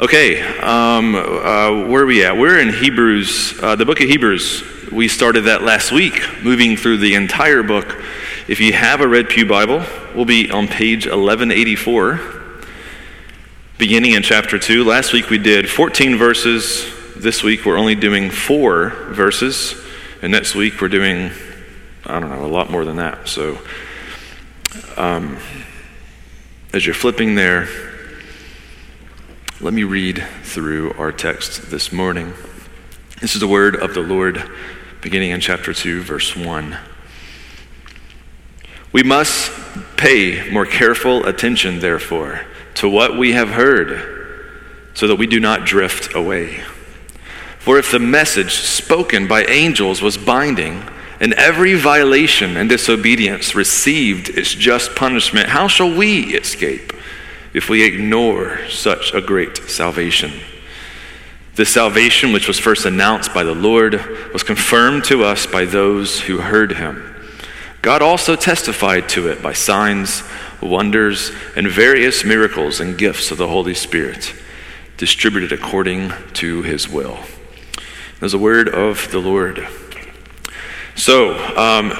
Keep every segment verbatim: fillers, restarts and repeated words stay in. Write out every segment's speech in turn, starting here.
Okay, um, uh, where are we at? We're in Hebrews, uh, the book of Hebrews. We started that last week, moving through the entire book. If you have a Red Pew Bible, we'll be on page eleven eighty-four, beginning in chapter two. Last week we did fourteen verses. This week we're only doing four verses. And next week we're doing, I don't know, a lot more than that. So um, as you're flipping there, let me read through our text this morning. This is the word of the Lord, beginning in chapter two, verse one. We must pay more careful attention, therefore, to what we have heard, so that we do not drift away. For if the message spoken by angels was binding, and every violation and disobedience received its just punishment, how shall we escape if we ignore such a great salvation? This salvation, which was first announced by the Lord, was confirmed to us by those who heard him. God also testified to it by signs, wonders, and various miracles and gifts of the Holy Spirit, distributed according to his will. There's a word of the Lord. So, um,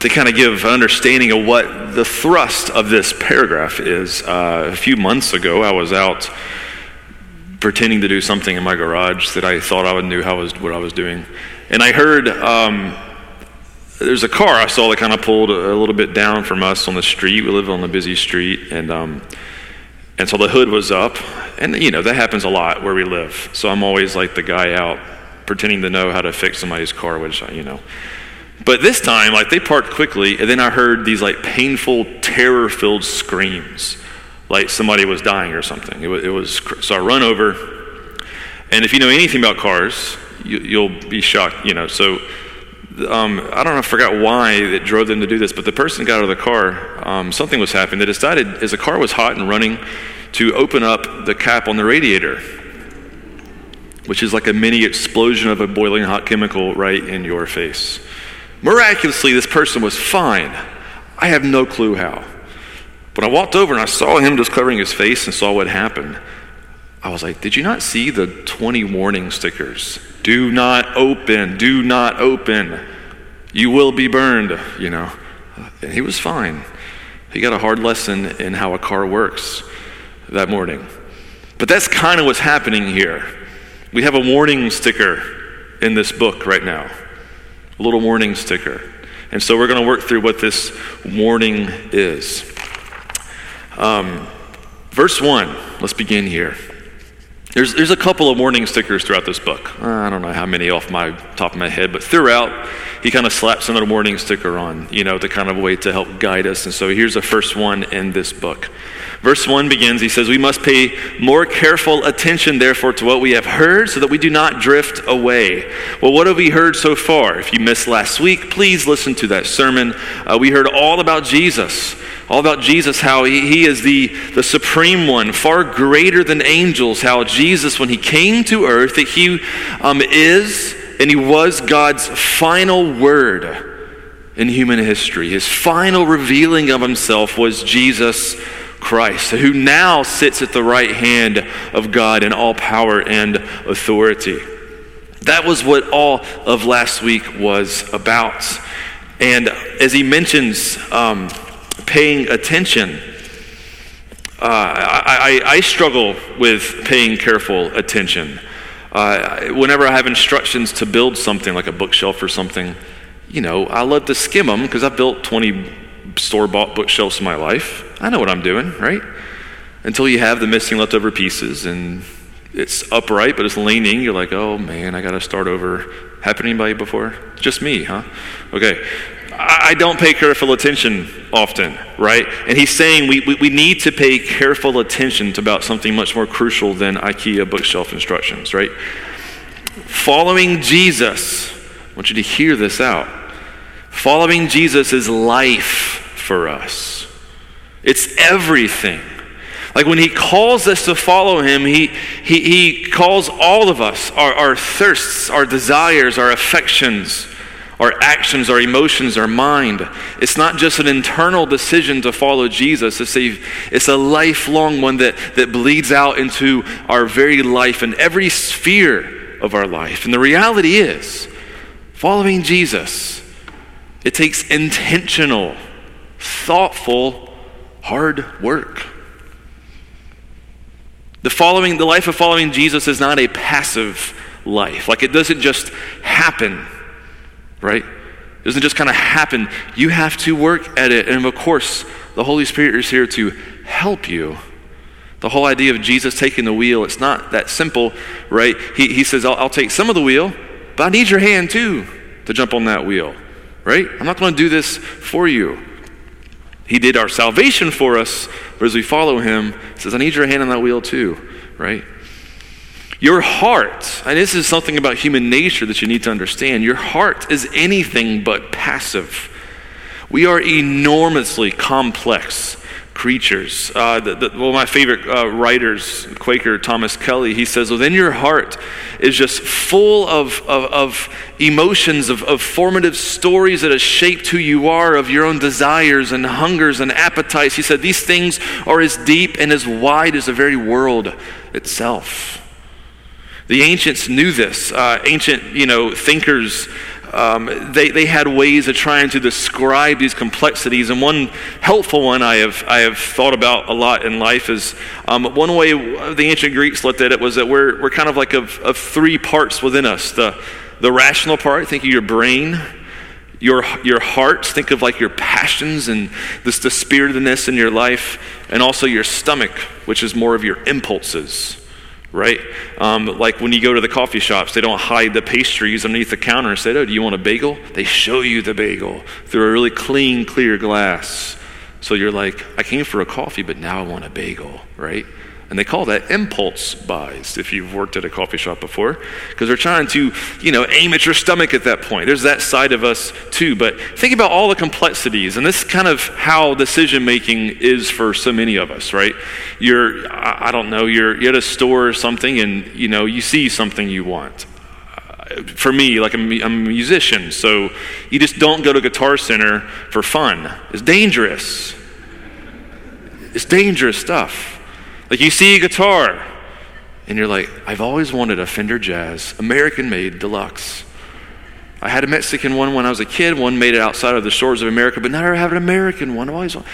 to kind of give an understanding of what the thrust of this paragraph is, uh, a few months ago I was out pretending to do something in my garage that I thought I knew how I was, what I was doing, and I heard... Um, There's a car I saw that kind of pulled a little bit down from us on the street. We live on a busy street, and um, and so the hood was up. And, you know, that happens a lot where we live. So I'm always like the guy out pretending to know how to fix somebody's car, which, you know. But this time, like, they parked quickly, and then I heard these, like, painful, terror-filled screams, like somebody was dying or something. It was, it was so I run over, and if you know anything about cars, you, you'll be shocked, you know, so... Um, I don't know, I forgot why it drove them to do this, but the person got out of the car, um, something was happening. They decided, as the car was hot and running, to open up the cap on the radiator, which is like a mini explosion of a boiling hot chemical right in your face. Miraculously, this person was fine. I have no clue how. But I walked over and I saw him just covering his face and saw what happened. I was like, did you not see the twenty warning stickers? Do not open, do not open. You will be burned, you know. And he was fine. He got a hard lesson in how a car works that morning. But that's kind of what's happening here. We have a warning sticker in this book right now, a little warning sticker. And so we're going to work through what this warning is. Um, verse one, let's begin here. There's there's a couple of warning stickers throughout this book. I don't know how many off my top of my head, but throughout, he kind of slaps another warning sticker on, you know, the kind of way to help guide us. And so here's the first one in this book. Verse one begins, he says, we must pay more careful attention, therefore, to what we have heard so that we do not drift away. Well, what have we heard so far? If you missed last week, please listen to that sermon. Uh, we heard all about Jesus. All about Jesus, how he, he is the, the supreme one, far greater than angels, how Jesus, when he came to earth, that he um, is and he was God's final word in human history. His final revealing of himself was Jesus Christ, who now sits at the right hand of God in all power and authority. That was what all of last week was about. And as he mentions... Um, paying attention. Uh, I, I, I struggle with paying careful attention. Uh, whenever I have instructions to build something, like a bookshelf or something, you know, I love to skim them because I've built twenty store-bought bookshelves in my life. I know what I'm doing, right? Until you have the missing leftover pieces and it's upright, but it's leaning. You're like, oh man, I got to start over. Happened to anybody before? Just me, huh? Okay. I don't pay careful attention often, right? And he's saying we, we, we need to pay careful attention to about something much more crucial than IKEA bookshelf instructions, right? Following Jesus, I want you to hear this out. Following Jesus is life for us. It's everything. Like when he calls us to follow him, he he, he calls all of us, our, our thirsts, our desires, our affections, our actions, our emotions, our mind. It's not just an internal decision to follow Jesus. It's a, it's a lifelong one that, that bleeds out into our very life and every sphere of our life. And the reality is, following Jesus, it takes intentional, thoughtful, hard work. The following, the life of following Jesus is not a passive life. Like, it doesn't just happen, right? It doesn't just kind of happen. You have to work at it. And of course, the Holy Spirit is here to help you. The whole idea of Jesus taking the wheel, it's not that simple, right? He, he says, I'll, I'll take some of the wheel, but I need your hand too to jump on that wheel, right? I'm not going to do this for you. He did our salvation for us, but as we follow him, he says, I need your hand on that wheel too, right? Your heart, and this is something about human nature that you need to understand, your heart is anything but passive. We are enormously complex creatures. Uh, the, the, one of my favorite uh, writers, Quaker Thomas Kelly, he says, within your heart is just full of, of, of emotions, of, of formative stories that have shaped who you are, of your own desires and hungers and appetites. He said, these things are as deep and as wide as the very world itself. The ancients knew this. Uh, ancient, you know, thinkers, um, they, they had ways of trying to describe these complexities. And one helpful one I have I have thought about a lot in life is um, one way the ancient Greeks looked at it was that we're we're kind of like of, of three parts within us. The the rational part, think of your brain. Your your heart, think of like your passions and this the spiritedness in your life, and also your stomach, which is more of your impulses. Right? Um, like when you go to the coffee shops, they don't hide the pastries underneath the counter and say, oh, do you want a bagel? They show you the bagel through a really clean, clear glass. So you're like, I came for a coffee, but now I want a bagel, right? And they call that impulse buys, if you've worked at a coffee shop before, because they're trying to, you know, aim at your stomach at that point. There's that side of us too, but think about all the complexities, and this is kind of how decision-making is for so many of us, right? You're, I don't know, you're, you're at a store or something, and, you know, you see something you want. For me, like I'm, I'm a musician, so you just don't go to Guitar Center for fun. It's dangerous. It's dangerous stuff. Like, you see a guitar, and you're like, I've always wanted a Fender Jazz, American-made deluxe. I had a Mexican one when I was a kid. One made it outside of the shores of America, but now I have an American one. I've always wanted.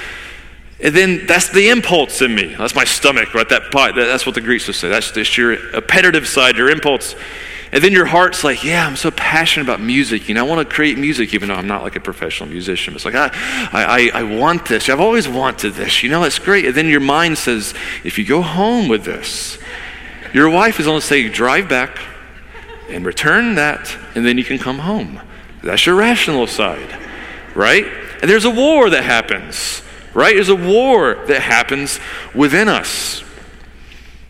And then that's the impulse in me. That's my stomach, right? That pot. That's what the Greeks would say. That's just your appetitive side, your impulse. And then your heart's like, yeah, I'm so passionate about music. You know, I want to create music, even though I'm not like a professional musician. It's like, I, I, I want this. I've always wanted this. You know, it's great. And then your mind says, if you go home with this, your wife is going to say, drive back and return that, and then you can come home. That's your rational side, right? And there's a war that happens, right? There's a war that happens within us.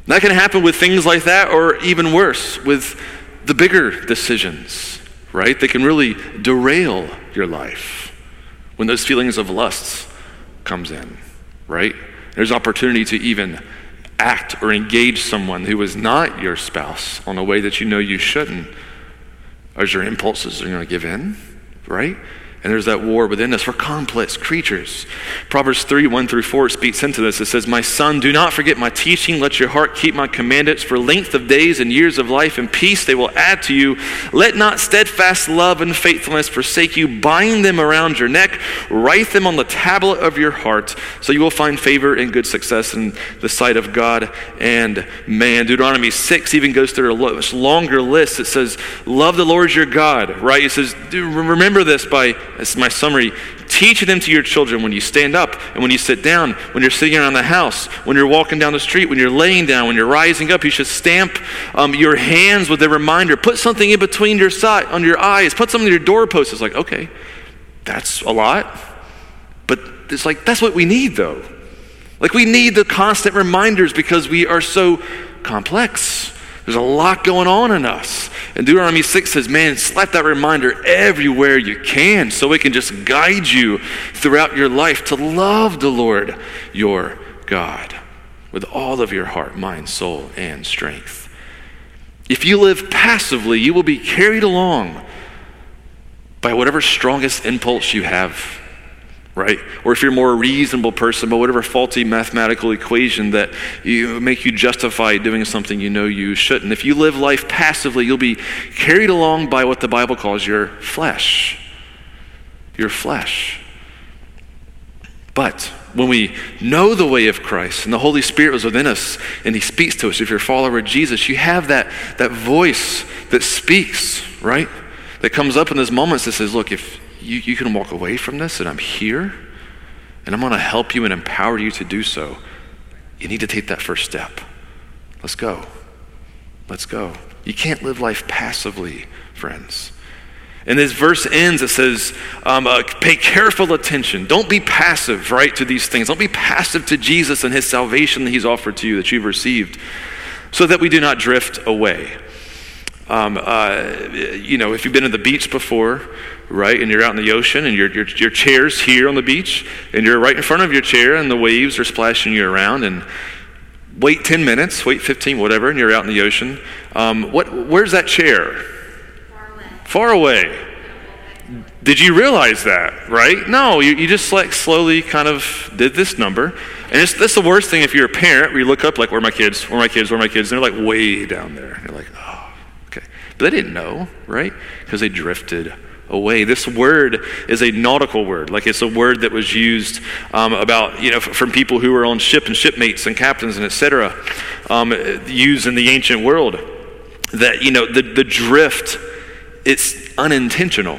That can happen with things like that, or even worse, with the bigger decisions, right? They can really derail your life when those feelings of lust comes in, right? There's opportunity to even act or engage someone who is not your spouse on a way that you know you shouldn't, as your impulses are going to give in, right? And there's that war within us. We're complex creatures. Proverbs three, one through four speaks into this. It says, my son, do not forget my teaching. Let your heart keep my commandments. For length of days and years of life and peace they will add to you. Let not steadfast love and faithfulness forsake you. Bind them around your neck. Write them on the tablet of your heart, so you will find favor and good success in the sight of God and man. Deuteronomy six even goes through a much longer list. It says, love the Lord your God, right? It says, remember this by... This is my summary. Teach them to your children when you stand up and when you sit down, when you're sitting around the house, when you're walking down the street, when you're laying down, when you're rising up. You should stamp um, your hands with a reminder. Put something in between your side, on your eyes. Put something on your doorpost. It's like, okay, that's a lot. But it's like, that's what we need, though. Like, we need the constant reminders because we are so complex. There's a lot going on in us. And Deuteronomy six says, man, slap that reminder everywhere you can so it can just guide you throughout your life to love the Lord your God with all of your heart, mind, soul, and strength. If you live passively, you will be carried along by whatever strongest impulse you have, right? Or if you're a more reasonable person, by whatever faulty mathematical equation that you make you justify doing something you know you shouldn't. If you live life passively, you'll be carried along by what the Bible calls your flesh. Your flesh. But when we know the way of Christ and the Holy Spirit was within us and he speaks to us, if you're a follower of Jesus, you have that, that voice that speaks, right? That comes up in those moments that says, look, if you, you can walk away from this and I'm here and I'm gonna help you and empower you to do so, you need to take that first step. Let's go. Let's go. You can't live life passively, friends. And this verse ends, it says, um, uh, pay careful attention. Don't be passive, right, to these things. Don't be passive to Jesus and his salvation that he's offered to you, that you've received, so that we do not drift away. Um, uh, you know, if you've been to the beach before, right, and you're out in the ocean and your, your your chair's here on the beach and you're right in front of your chair and the waves are splashing you around and wait ten minutes, wait fifteen, whatever, and you're out in the ocean. Um, what? Where's that chair? Far away. Did you realize that, right? No, you, you just like slowly kind of did this number. And it's, that's the worst thing if you're a parent where you look up like, where are my kids, where are my kids, where are my kids? And they're like way down there. And you're like, oh, okay. But they didn't know, right? Because they drifted away. This word is a nautical word. Like it's a word that was used um, about, you know, f- from people who were on ship and shipmates and captains and et cetera, um, used in the ancient world that, you know, the, the drift. It's unintentional,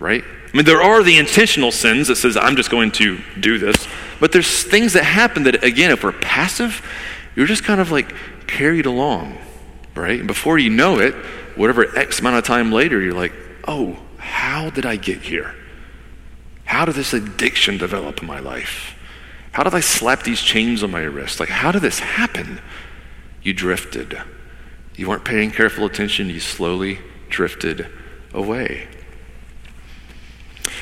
right? I mean, there are the intentional sins that says, I'm just going to do this. But there's things that happen that, again, if we're passive, you're just kind of like carried along, right? And before you know it, whatever X amount of time later, you're like, oh, how did I get here? How did this addiction develop in my life? How did I slap these chains on my wrist? Like, how did this happen? You drifted. You weren't paying careful attention. You slowly drifted away.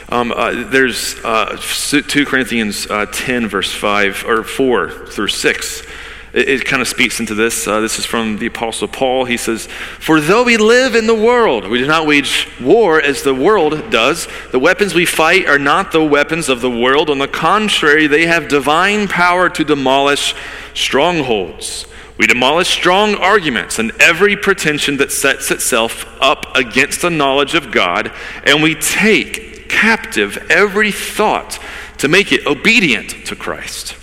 Um, uh, there's uh, two Corinthians uh, ten, verse five, or four through six. It, it kind of speaks into this. Uh, this is from the Apostle Paul. He says, for though we live in the world, we do not wage war as the world does. The weapons we fight are not the weapons of the world. On the contrary, they have divine power to demolish strongholds. We demolish strong arguments and every pretension that sets itself up against the knowledge of God, and we take captive every thought to make it obedient to Christ.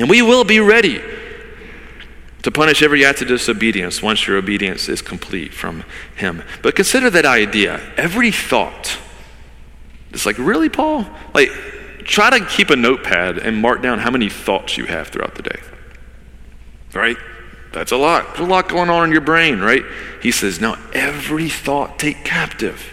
And we will be ready to punish every act of disobedience once your obedience is complete from him. But consider that idea, every thought. It's like, really, Paul? Like, try to keep a notepad and mark down how many thoughts you have throughout the day, right? That's a lot. There's a lot going on in your brain, right? He says, now every thought take captive.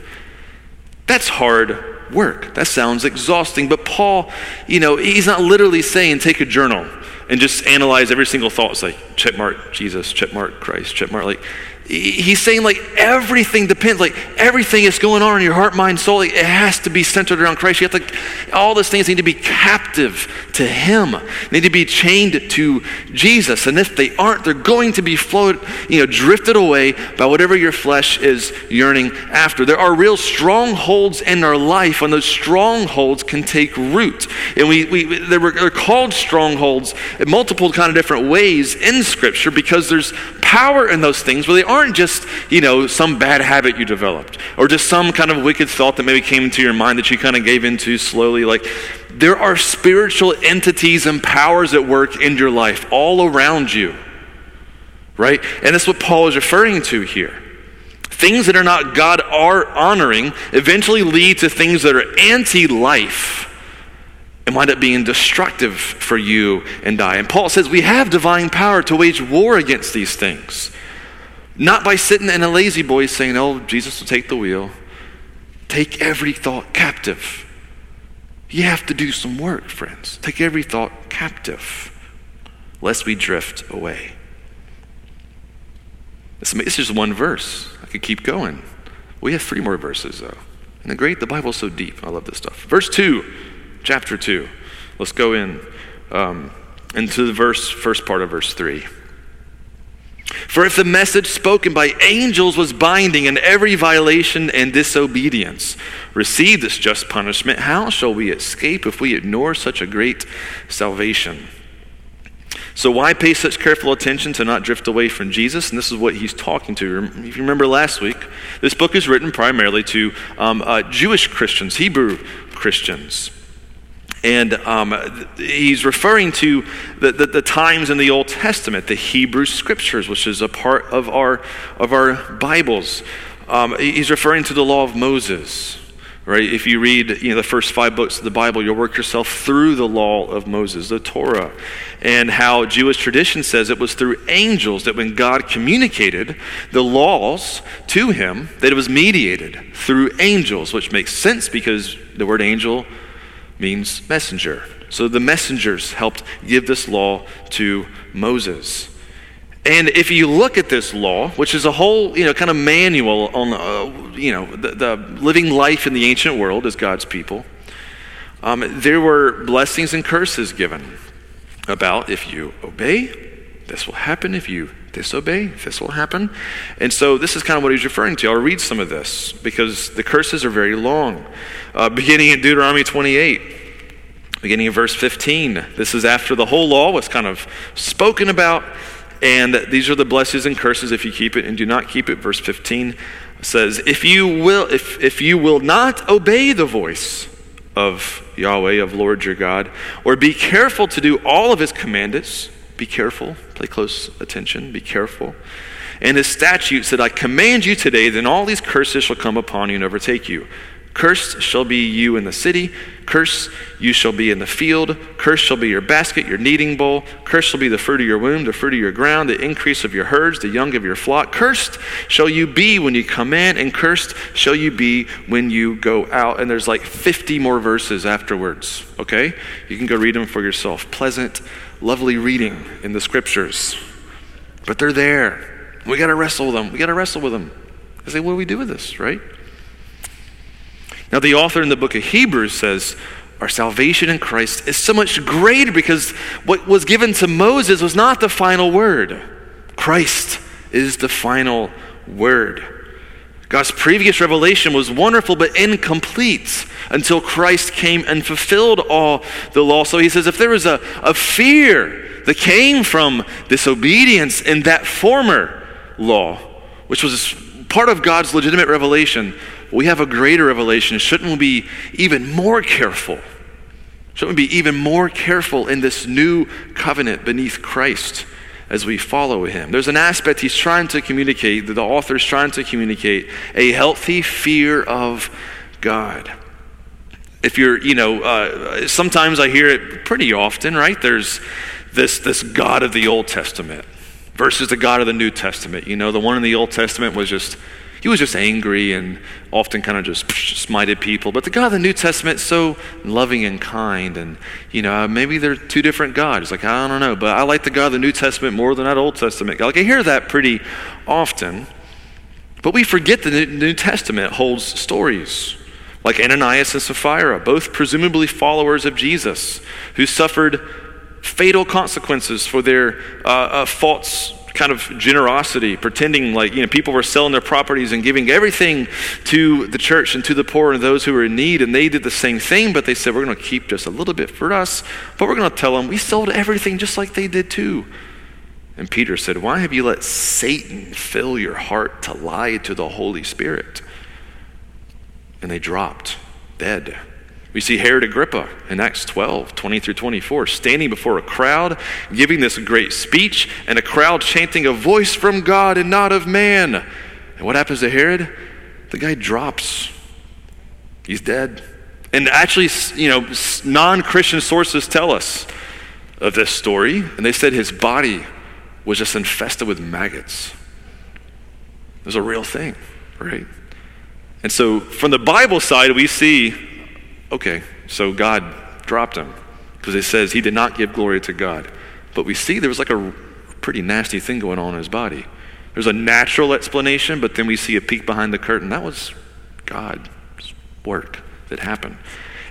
That's hard work. That sounds exhausting. But Paul, you know, he's not literally saying take a journal and just analyze every single thought. It's like, check mark Jesus, check mark Christ, check mark. Like, he's saying like everything depends, like everything that's going on in your heart, mind, soul, like, it has to be centered around Christ. You have to, all those things need to be captive to him, need to be chained to Jesus. And if they aren't, they're going to be floated, you know, drifted away by whatever your flesh is yearning after. There are real strongholds in our life, and those strongholds can take root. And we, we they're called strongholds in multiple kind of different ways in Scripture because there's power in those things where they aren't aren't just, you know, some bad habit you developed or just some kind of wicked thought that maybe came into your mind that you kind of gave into slowly. Like, there are spiritual entities and powers at work in your life all around you, right? And that's what Paul is referring to here. Things that are not God are honoring eventually lead to things that are anti-life and wind up being destructive for you and I. And Paul says we have divine power to wage war against these things. Not by sitting in a lazy boy saying, oh, Jesus will take the wheel. Take every thought captive. You have to do some work, friends. Take every thought captive, lest we drift away. It's, it's just one verse. I could keep going. We have three more verses, though. And the great, the Bible's so deep. I love this stuff. Verse two, chapter two. Let's go in um, into the verse, first part of verse three. For if the message spoken by angels was binding, and every violation and disobedience received this just punishment, how shall we escape if we ignore such a great salvation? So why pay such careful attention to not drift away from Jesus? And this is what he's talking to. If you remember last week, this book is written primarily to um, uh, Jewish Christians, Hebrew Christians. And um, he's referring to the, the, the times in the Old Testament, the Hebrew Scriptures, which is a part of our of our Bibles. Um, he's referring to the Law of Moses, right? If you read you know, the first five books of the Bible, you'll work yourself through the Law of Moses, the Torah, and how Jewish tradition says it was through angels that when God communicated the laws to him, that it was mediated through angels, which makes sense because the word angel means messenger. So the messengers helped give this law to Moses. And if you look at this law, which is a whole, you know, kind of manual on, uh, you know, the, the living life in the ancient world as God's people, um, there were blessings and curses given about if you obey, this will happen. If you disobey, this will happen. And so this is kind of what he's referring to. I'll read some of this because the curses are very long. Uh, beginning in Deuteronomy twenty-eight, beginning in verse fifteen, this is after the whole law was kind of spoken about, and these are the blessings and curses if you keep it and do not keep it. Verse fifteen says, if you will, if, if you will not obey the voice of Yahweh, of Lord your God, or be careful to do all of his commandments, be careful, pay close attention, be careful. And his statutes that I command you today, then all these curses shall come upon you and overtake you. Cursed shall be you in the city, cursed you shall be in the field, cursed shall be your basket, your kneading bowl, cursed shall be the fruit of your womb, the fruit of your ground, the increase of your herds, the young of your flock. Cursed shall you be when you come in, and cursed shall you be when you go out. And there's like fifty more verses afterwards, okay? You can go read them for yourself. Pleasant, lovely reading in the scriptures, but they're there. We got to wrestle with them. We got to wrestle with them. I say, what do we do with this, right? Now, the author in the book of Hebrews says, our salvation in Christ is so much greater because what was given to Moses was not the final word. Christ is the final word. God's previous revelation was wonderful but incomplete until Christ came and fulfilled all the law. So he says if there was a, a fear that came from disobedience in that former law, which was part of God's legitimate revelation, we have a greater revelation. Shouldn't we be even more careful? Shouldn't we be even more careful in this new covenant beneath Christ as we follow him? There's an aspect he's trying to communicate, that the author's trying to communicate, a healthy fear of God. If you're, you know, uh, sometimes I hear it pretty often, right? There's this this God of the Old Testament versus the God of the New Testament. You know, the one in the Old Testament was just, he was just angry and often kind of just smited people. But the God of the New Testament is so loving and kind. And, you know, maybe they're two different gods. Like, I don't know. But I like the God of the New Testament more than that Old Testament God. Like, I hear that pretty often. But we forget that the New Testament holds stories like Ananias and Sapphira, both presumably followers of Jesus, who suffered fatal consequences for their uh, uh, false kind of generosity, pretending like, you know, people were selling their properties and giving everything to the church and to the poor and those who were in need, and they did the same thing, but they said, we're going to keep just a little bit for us, but we're going to tell them we sold everything just like they did too. And Peter said, why have you let Satan fill your heart to lie to the Holy Spirit? And they dropped dead. We see Herod Agrippa in Acts twelve, twenty through twenty-four, standing before a crowd, giving this great speech, and a crowd chanting a voice from God and not of man. And what happens to Herod? The guy drops. He's dead. And actually, you know, non-Christian sources tell us of this story, and they said his body was just infested with maggots. It was a real thing, right? And so from the Bible side, we see, okay, so God dropped him because it says he did not give glory to God. But we see there was like a pretty nasty thing going on in his body. There's a natural explanation, but then we see a peek behind the curtain. That was God's work that happened.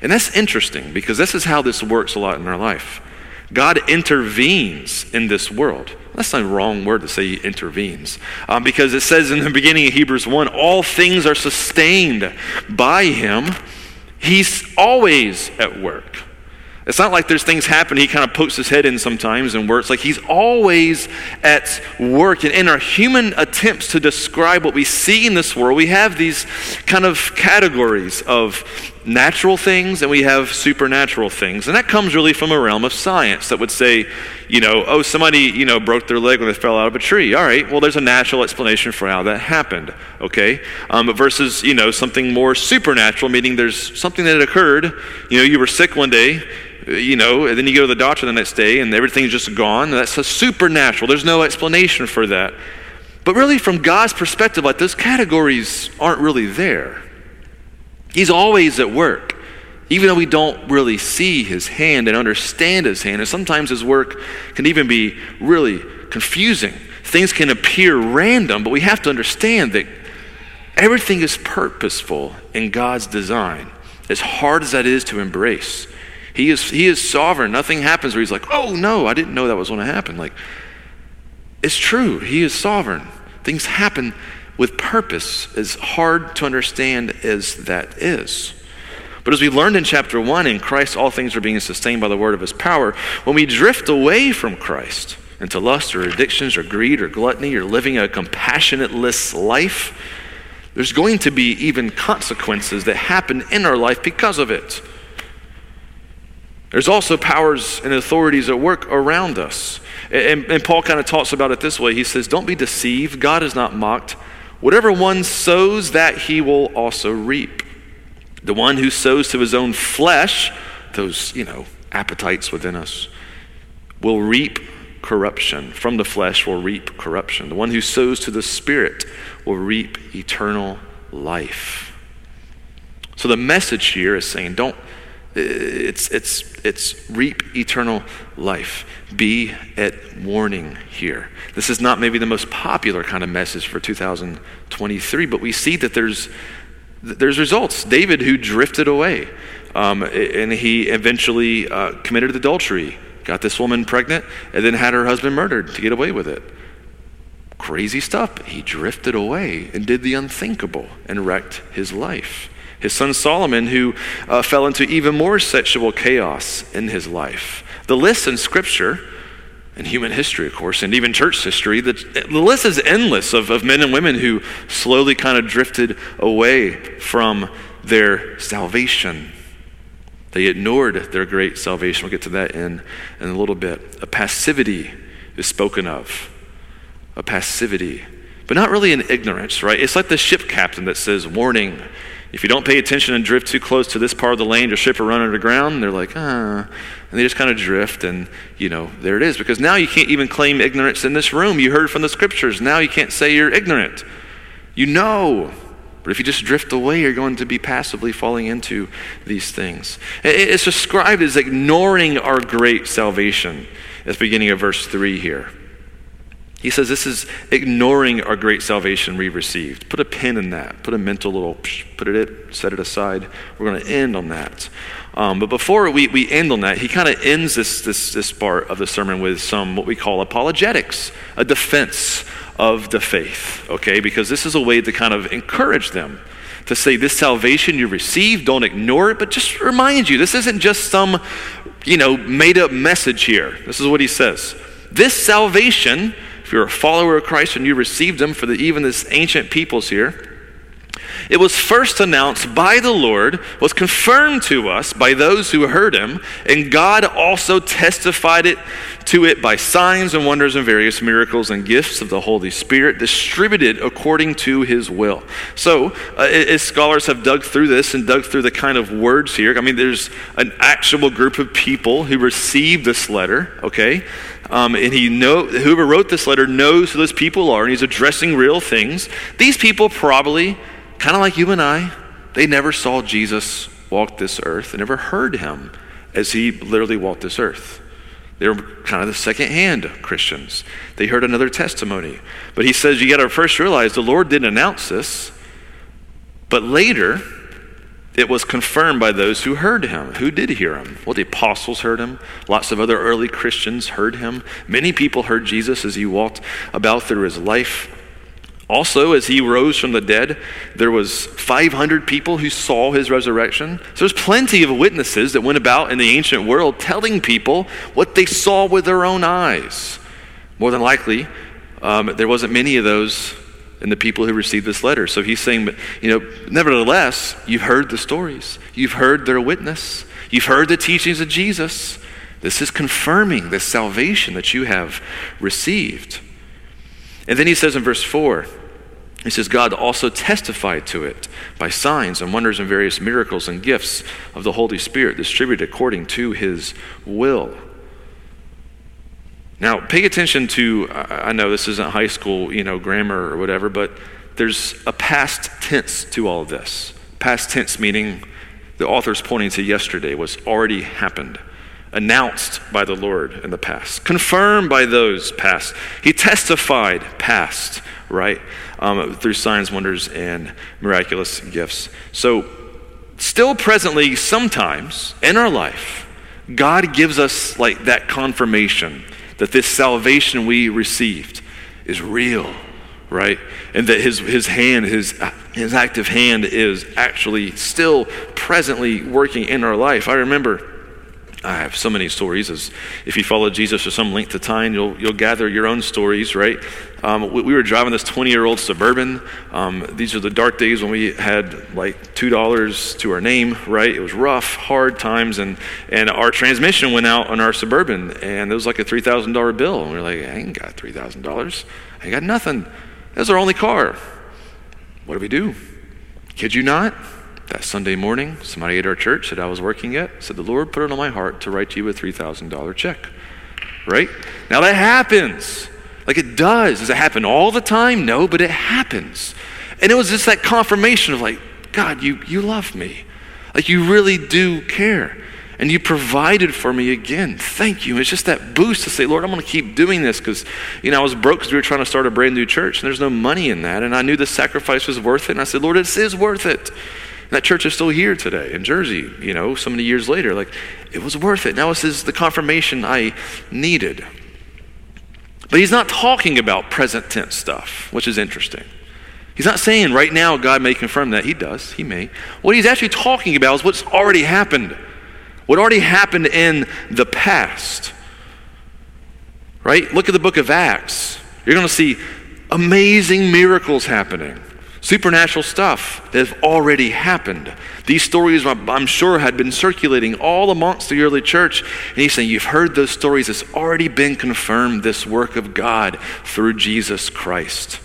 And that's interesting because this is how this works a lot in our life. God intervenes in this world. That's not a wrong word to say he intervenes, um, because it says in the beginning of Hebrews one, all things are sustained by him. He's always at work. It's not like there's things happen, he kind of pokes his head in sometimes and where it's like he's always at work. And in our human attempts to describe what we see in this world, we have these kind of categories of natural things and we have supernatural things. And that comes really from a realm of science that would say, you know, oh, somebody, you know, broke their leg when they fell out of a tree. All right, well, there's a natural explanation for how that happened, okay? Um, versus, you know, something more supernatural, meaning there's something that occurred. You know, you were sick one day, you know, and then you go to the doctor the next day and everything's just gone. That's a supernatural. There's no explanation for that. But really from God's perspective, like those categories aren't really there. He's always at work, even though we don't really see his hand and understand his hand. And sometimes his work can even be really confusing. Things can appear random, but we have to understand that everything is purposeful in God's design, as hard as that is to embrace. He is he is sovereign. Nothing happens where he's like, oh no, I didn't know that was going to happen. Like, it's true. He is sovereign. Things happen with purpose, as hard to understand as that is. But as we learned in chapter one, in Christ all things are being sustained by the word of his power. When we drift away from Christ into lust or addictions or greed or gluttony or living a compassionateless life, there's going to be even consequences that happen in our life because of it. There's also powers and authorities at work around us. And, and Paul kind of talks about it this way. He says, don't be deceived. God is not mocked. Whatever one sows, that he will also reap. The one who sows to his own flesh, those, you know, appetites within us, will reap corruption. From the flesh will reap corruption. The one who sows to the Spirit will reap eternal life. So the message here is saying, don't It's it's it's reap eternal life. Be at warning here. This is not maybe the most popular kind of message for two thousand twenty-three, but we see that there's there's results. David, who drifted away, um, and he eventually uh, committed adultery, got this woman pregnant, and then had her husband murdered to get away with it. Crazy stuff. He drifted away and did the unthinkable and wrecked his life. His son Solomon, who uh, fell into even more sexual chaos in his life. The list in Scripture, in human history, of course, and even church history, the, the list is endless of, of men and women who slowly kind of drifted away from their salvation. They ignored their great salvation. We'll get to that in, in a little bit. A passivity is spoken of, a passivity, but not really an ignorance, right? It's like the ship captain that says, warning, if you don't pay attention and drift too close to this part of the lane, your ship will run underground. And they're like, ah, and they just kind of drift, and you know, there it is. Because now you can't even claim ignorance in this room. You heard from the Scriptures. Now you can't say you're ignorant. You know, but if you just drift away, you're going to be passively falling into these things. It's described as ignoring our great salvation at the beginning of verse three here. He says this is ignoring our great salvation we received. Put a pin in that. Put a mental little, put it, set it aside. We're going to end on that. Um, but before we, we end on that, he kind of ends this, this, this part of the sermon with some what we call apologetics, a defense of the faith, okay? Because this is a way to kind of encourage them to say this salvation you received, don't ignore it, but just remind you, this isn't just some, you know, made up message here. This is what he says. This salvation, if you're a follower of Christ and you received him, for the, even this ancient peoples here, it was first announced by the Lord, was confirmed to us by those who heard him, and God also testified it to it by signs and wonders and various miracles and gifts of the Holy Spirit distributed according to his will. So, uh, as scholars have dug through this and dug through the kind of words here, I mean, there's an actual group of people who received this letter, okay? Um, and he know, whoever wrote this letter knows who those people are, and he's addressing real things. These people probably, kind of like you and I, they never saw Jesus walk this earth. They never heard him as he literally walked this earth. They were kind of the second-hand Christians. They heard another testimony. But he says, you got to first realize the Lord didn't announce this, but later It was confirmed by those who heard him. Who did hear him? Well, the apostles heard him. Lots of other early Christians heard him. Many people heard Jesus as he walked about through his life. Also, as he rose from the dead, there was five hundred people who saw his resurrection. So there's plenty of witnesses that went about in the ancient world telling people what they saw with their own eyes. More than likely, um, there wasn't many of those in the people who received this letter. So he's saying, you know, nevertheless, you've heard the stories. You've heard their witness. You've heard the teachings of Jesus. This is confirming the salvation that you have received. And then he says in verse four, he says, God also testified to it by signs and wonders and various miracles and gifts of the Holy Spirit distributed according to his will. Now, pay attention to, I know this isn't high school, you know, grammar or whatever, but there's a past tense to all of this. Past tense meaning the author's pointing to yesterday, what's already happened. Announced by the Lord in the past. Confirmed by those past. He testified past, right? Um, through signs, wonders, and miraculous gifts. So, still presently, sometimes, in our life, God gives us like that confirmation that this salvation we received is real, right? And that his his hand, his his active hand is actually still presently working in our life. I remember, I have so many stories. As if you follow Jesus for some length of time, you'll you'll gather your own stories, right? Um, we, we were driving this twenty-year-old Suburban. Um, these are the dark days when we had like two dollars to our name, right? It was rough, hard times, and, and our transmission went out on our Suburban, and it was like a three thousand dollars bill. And we were like, I ain't got three thousand dollars. I ain't got nothing. That was our only car. What do we do? Kid you not? That Sunday morning, somebody at our church that I was working at said, the Lord put it on my heart to write to you a three thousand dollars check, right? Now that happens. Like it does. Does it happen all the time? No, but it happens. And it was just that confirmation of like, God, you, you love me. Like you really do care. And you provided for me again. Thank you. It's just that boost to say, Lord, I'm going to keep doing this because, you know, I was broke because we were trying to start a brand new church and there's no money in that. And I knew the sacrifice was worth it. And I said, Lord, this is worth it. And that church is still here today in Jersey, you know, so many years later. Like, it was worth it. Now this is the confirmation I needed. But he's not talking about present tense stuff, which is interesting. He's not saying right now God may confirm that. He does. He may. What he's actually talking about is what's already happened. What already happened in the past. Right? Look at the book of Acts. You're going to see amazing miracles happening. Supernatural stuff that have already happened. These stories, I'm sure, had been circulating all amongst the early church. And he's saying, you've heard those stories. It's already been confirmed, this work of God through Jesus Christ.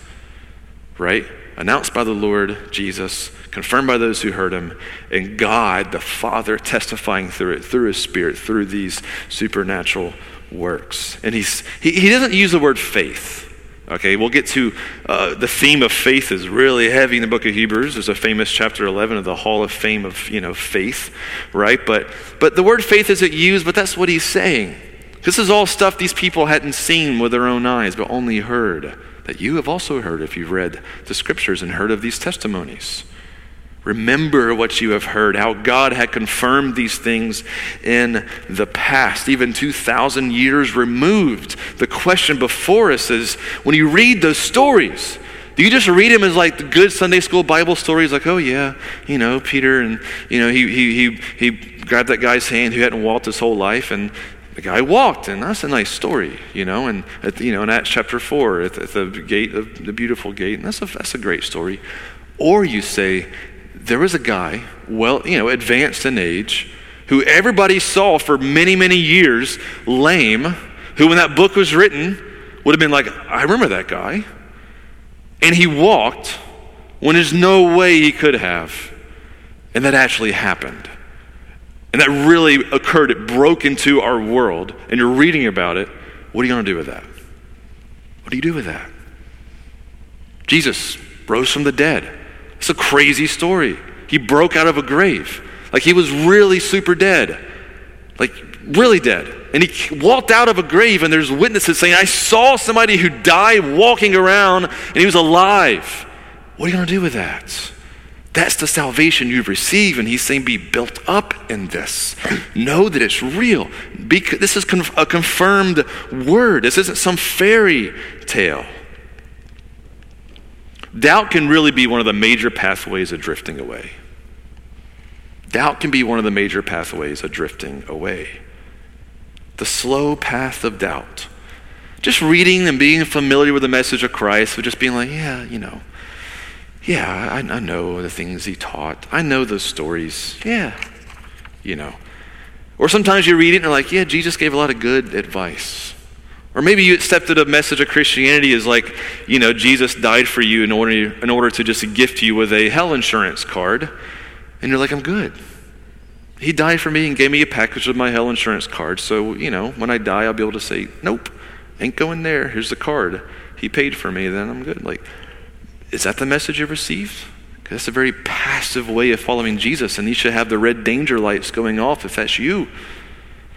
Right? Announced by the Lord Jesus, confirmed by those who heard him, and God, the Father, testifying through it, through his Spirit, through these supernatural works. And he's, he, he doesn't use the word faith. Okay, we'll get to uh, the theme of faith is really heavy in the book of Hebrews. There's a famous chapter eleven of the Hall of Fame of, you know, faith, right? But but the word faith isn't used, but that's what he's saying. This is all stuff these people hadn't seen with their own eyes, but only heard, that you have also heard if you've read the scriptures and heard of these testimonies. Remember what you have heard, how God had confirmed these things in the past, even two thousand years removed. The question before us is, when you read those stories, do you just read them as like the good Sunday school Bible stories? Like, oh yeah, you know, Peter and, you know, he he he, he grabbed that guy's hand who hadn't walked his whole life and the guy walked, and that's a nice story, you know, and, at, you know, in Acts chapter four, at the, at the gate, of the beautiful gate, and that's a, that's a great story. Or you say, there was a guy, well, you know, advanced in age, who everybody saw for many, many years, lame, who when that book was written, would have been like, I remember that guy. And he walked when there's no way he could have. And that actually happened. And that really occurred. It broke into our world, and you're reading about it. What are you going to do with that? What do you do with that? Jesus rose from the dead. It's a crazy story. He broke out of a grave. Like he was really super dead. Like really dead. And he walked out of a grave and there's witnesses saying, I saw somebody who died walking around and he was alive. What are you going to do with that? That's the salvation you've received, and he's saying be built up in this. Know that it's real. Be, this is conf- a confirmed word. This isn't some fairy tale. Doubt can really be one of the major pathways of drifting away. Doubt can be one of the major pathways of drifting away. The slow path of doubt. Just reading and being familiar with the message of Christ, but just being like, yeah, you know, yeah, I, I know the things he taught. I know those stories. Yeah, you know. Or sometimes you read it and you're like, yeah, Jesus gave a lot of good advice. Or maybe you accepted a message of Christianity as like, you know, Jesus died for you in order in order to just gift you with a hell insurance card. And you're like, I'm good. He died for me and gave me a package of my hell insurance card. So, you know, when I die, I'll be able to say, nope, ain't going there. Here's the card. He paid for me, then I'm good. Like, is that the message you received? Because that's a very passive way of following Jesus, and you should have the red danger lights going off if that's you.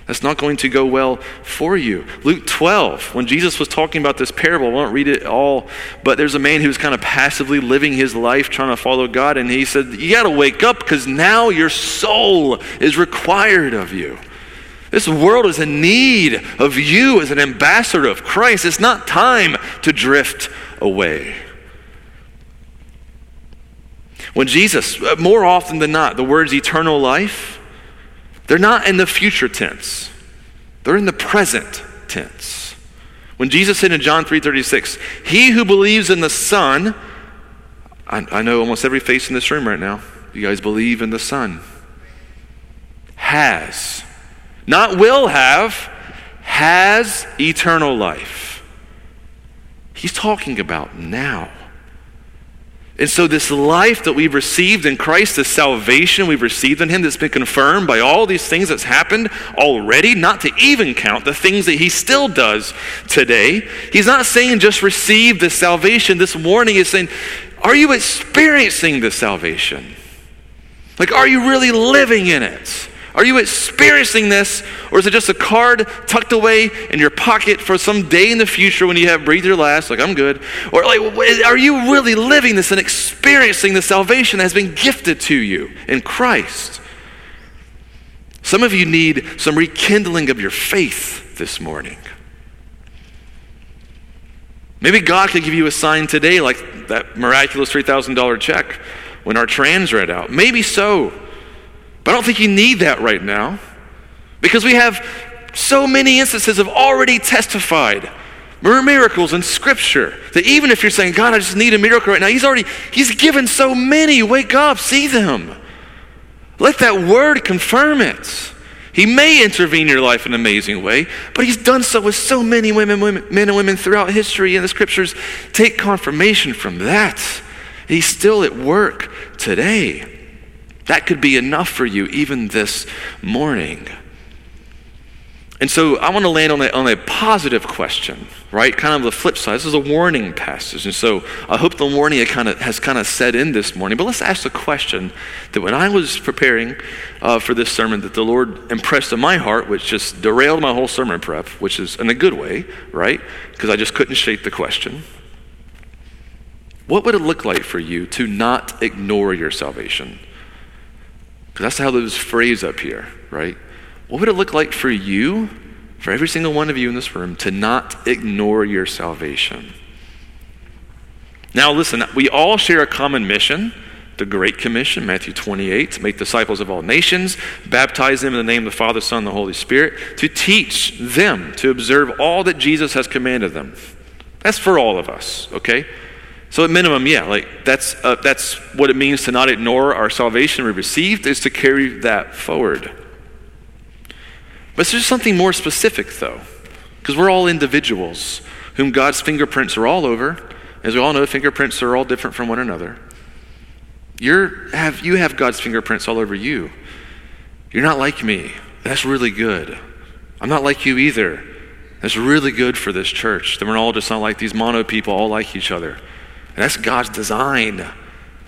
That's not going to go well for you. Luke twelve, when Jesus was talking about this parable, I won't read it all, but there's a man who's kind of passively living his life trying to follow God, and he said, you got to wake up because now your soul is required of you. This world is in need of you as an ambassador of Christ. It's not time to drift away. When Jesus, more often than not, the words eternal life, they're not in the future tense. They're in the present tense. When Jesus said in John three thirty-six, he who believes in the Son, I, I know almost every face in this room right now, you guys believe in the Son, has, not will have, has eternal life. He's talking about now. And so this life that we've received in Christ, this salvation we've received in him that's been confirmed by all these things that's happened already, not to even count the things that he still does today. He's not saying just receive this salvation. This warning is saying, are you experiencing this salvation? Like, are you really living in it? Are you experiencing this, or is it just a card tucked away in your pocket for some day in the future when you have breathed your last, like, I'm good? Or like, are you really living this and experiencing the salvation that has been gifted to you in Christ? Some of you need some rekindling of your faith this morning. Maybe God could give you a sign today like that miraculous three thousand dollars check when our trans read out. Maybe so. But I don't think you need that right now, because we have so many instances of already testified miracles in Scripture that even if you're saying, God, I just need a miracle right now, he's already, he's given so many. Wake up, see them. Let that word confirm it. He may intervene in your life in an amazing way, but he's done so with so many women, women, men and women throughout history, and the Scriptures take confirmation from that. He's still at work today. That could be enough for you even this morning. And so I want to land on a, on a positive question, right? Kind of the flip side. This is a warning passage. And so I hope the warning kind of has kind of set in this morning. But let's ask the question that when I was preparing uh, for this sermon that the Lord impressed in my heart, which just derailed my whole sermon prep, which is in a good way, right? Because I just couldn't shake the question. What would it look like for you to not ignore your salvation? Because that's how those phrase up here, right? What would it look like for you, for every single one of you in this room, to not ignore your salvation? Now listen, we all share a common mission, the Great Commission, Matthew twenty-eight, to make disciples of all nations, baptize them in the name of the Father, Son, and the Holy Spirit, to teach them to observe all that Jesus has commanded them. That's for all of us, okay? So at minimum, yeah, like that's uh, that's what it means to not ignore our salvation we received, is to carry that forward. But there's something more specific though, because we're all individuals whom God's fingerprints are all over. As we all know, fingerprints are all different from one another. You're, have, you have God's fingerprints all over you. You're not like me. That's really good. I'm not like you either. That's really good for this church. That we're all just not like these mono people, all like each other. And that's God's design.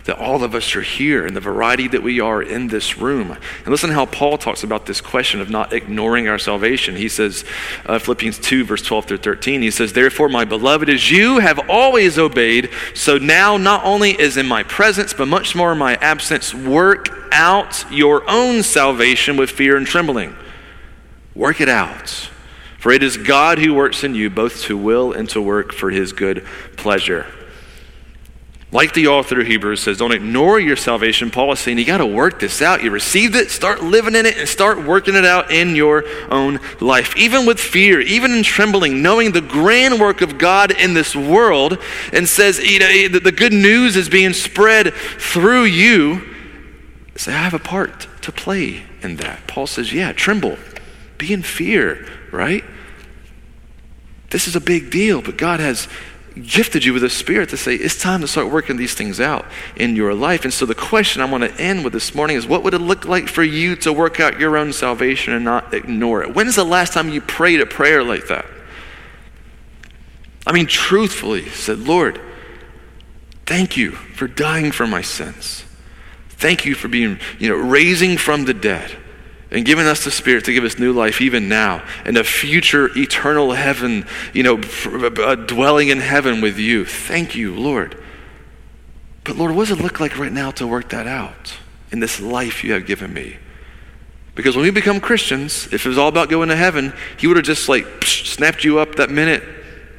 that all of us are here in the variety that we are in this room. And listen how Paul talks about this question of not ignoring our salvation. He says, uh, Philippians two, verse twelve through thirteen, he says, "Therefore, my beloved, as you have always obeyed, so now not only is in my presence, but much more in my absence, work out your own salvation with fear and trembling. Work it out. For it is God who works in you, both to will and to work for his good pleasure." Like the author of Hebrews says, don't ignore your salvation. Paul is saying, you got to work this out. You received it, start living in it, and start working it out in your own life. Even with fear, even in trembling, knowing the grand work of God in this world, and says, you know, the good news is being spread through you. Say, I have a part to play in that. Paul says, yeah, tremble, be in fear, right? This is a big deal, but God has gifted you with a spirit to say, it's time to start working these things out in your life. And so the question I want to end with this morning is, what would it look like for you to work out your own salvation and not ignore it? When's the last time you prayed a prayer like that? I mean, truthfully said, Lord, thank you for dying for my sins. Thank you for being, you know, raising from the dead and giving us the Spirit to give us new life even now, and a future eternal heaven, you know, dwelling in heaven with you. Thank you, Lord. But Lord, what does it look like right now to work that out in this life you have given me? Because when we become Christians, if it was all about going to heaven, he would have just like psh, snapped you up that minute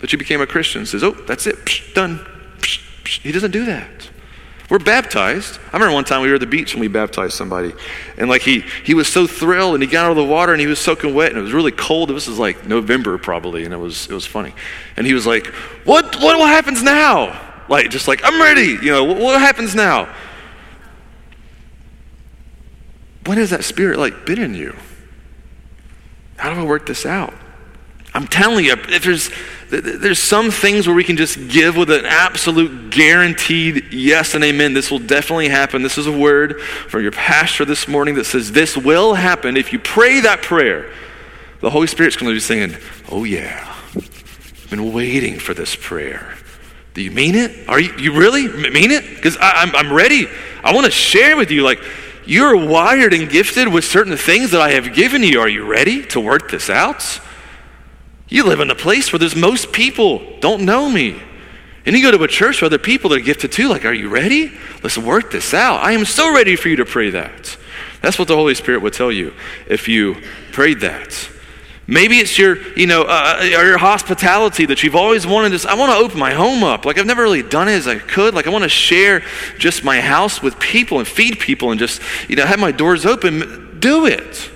that you became a Christian. Says, oh, that's it, psh, done. Psh, psh. He doesn't do that. We're baptized. I remember one time we were at the beach and we baptized somebody. And like he he was so thrilled, and he got out of the water and he was soaking wet, and it was really cold. This was like November probably, and it was it was funny. And he was like, what what happens now? Like just like, I'm ready, you know, what, what happens now? When has that spirit like been in you? How do I work this out? I'm telling you, if there's there's some things where we can just give with an absolute guaranteed yes and amen. This will definitely happen. This is a word from your pastor this morning that says this will happen. If you pray that prayer, the Holy Spirit's going to be singing, oh yeah, I've been waiting for this prayer. Do you mean it? Are you, you really mean it? Because I'm, I'm ready. I want to share with you, like, you're wired and gifted with certain things that I have given you. Are you ready to work this out? You live in a place where there's most people don't know me. And you go to a church where other people are gifted too. Like, are you ready? Let's work this out. I am so ready for you to pray that. That's what the Holy Spirit would tell you if you prayed that. Maybe it's your, you know, uh, or your hospitality that you've always wanted to. I want to open my home up. Like, I've never really done it as I could. Like, I want to share just my house with people and feed people and just, you know, have my doors open. Do it.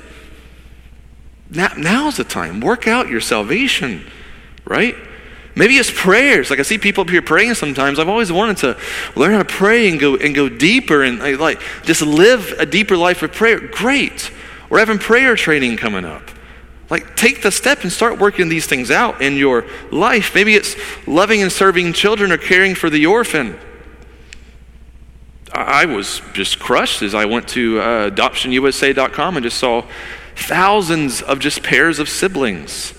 Now, now's the time. Work out your salvation, right? Maybe it's prayers. Like, I see people up here praying sometimes. I've always wanted to learn how to pray and go and go deeper and like just live a deeper life of prayer. Great. We're having prayer training coming up. Like, take the step and start working these things out in your life. Maybe it's loving and serving children or caring for the orphan. I, I was just crushed as I went to uh, adoption U S A dot com and just saw thousands of just pairs of siblings,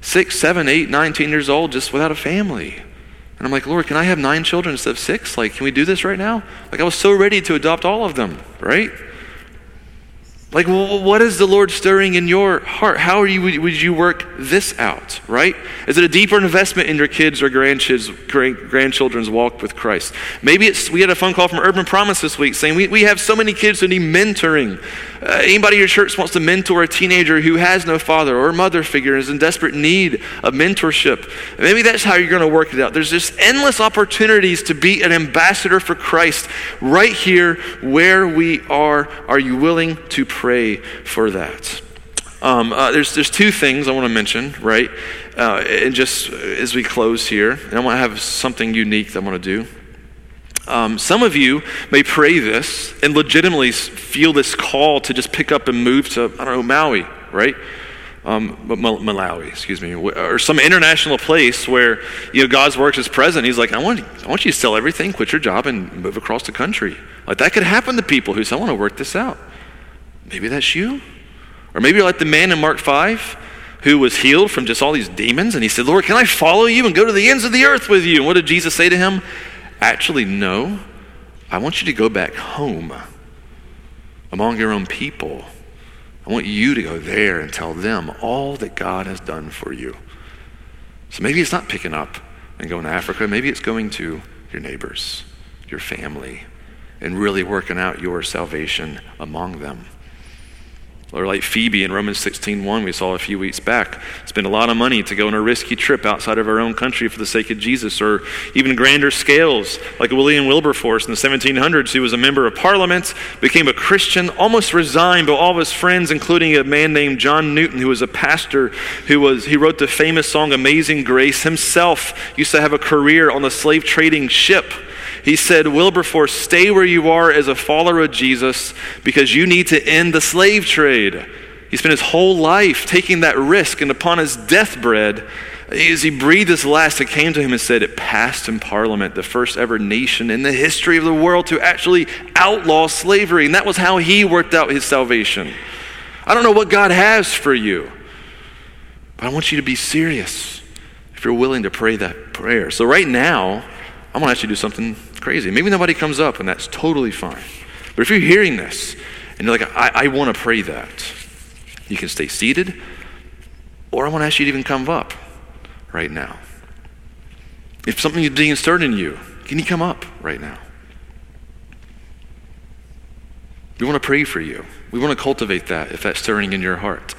six, seven, eight, nineteen years old, just without a family. And I'm like, Lord, can I have nine children instead of six? Like, can we do this right now? Like, I was so ready to adopt all of them, right? Like, well, what is the Lord stirring in your heart? How are you? Would you work this out, right? Is it a deeper investment in your kids or grandkids, grandchildren's walk with Christ? Maybe it's, we had a phone call from Urban Promise this week saying, we, we have so many kids who need mentoring. Uh, anybody in your church wants to mentor a teenager who has no father or mother figure and is in desperate need of mentorship. Maybe that's how you're going to work it out. There's just endless opportunities to be an ambassador for Christ right here where we are. Are you willing to pray? Pray for that. Um, uh, there's there's two things I want to mention, right? Uh, and just as we close here, and I want to have something unique that I want to do. Um, some of you may pray this and legitimately feel this call to just pick up and move to, I don't know, Maui, right? Um, Mal- Malawi, excuse me, or some international place where, you know, God's work is present. He's like, I want, I want you to sell everything, quit your job, and move across the country. Like, that could happen to people who say, I want to work this out. Maybe that's you. Or maybe you're like the man in Mark five who was healed from just all these demons, and he said, Lord, can I follow you and go to the ends of the earth with you? And what did Jesus say to him? Actually, no. I want you to go back home among your own people. I want you to go there and tell them all that God has done for you. So maybe it's not picking up and going to Africa. Maybe it's going to your neighbors, your family, and really working out your salvation among them. Or like Phoebe in Romans sixteen one, we saw a few weeks back, spend a lot of money to go on a risky trip outside of our own country for the sake of Jesus, or even grander scales, like William Wilberforce in the seventeen hundreds, who was a member of Parliament, became a Christian, almost resigned by all of his friends, including a man named John Newton, who was a pastor, who was he wrote the famous song Amazing Grace, himself used to have a career on a slave trading ship. He said, Wilberforce, stay where you are as a follower of Jesus because you need to end the slave trade. He spent his whole life taking that risk, and upon his deathbed, as he breathed his last, it came to him and said, it passed in Parliament, the first ever nation in the history of the world to actually outlaw slavery. And that was how he worked out his salvation. I don't know what God has for you, but I want you to be serious if you're willing to pray that prayer. So right now, I'm going to ask you to do something crazy. Maybe nobody comes up, and that's totally fine. But if you're hearing this, and you're like, I, I want to pray that, you can stay seated, or I want to ask you to even come up right now. If something is being stirred in you, can you come up right now? We want to pray for you. We want to cultivate that if that's stirring in your heart.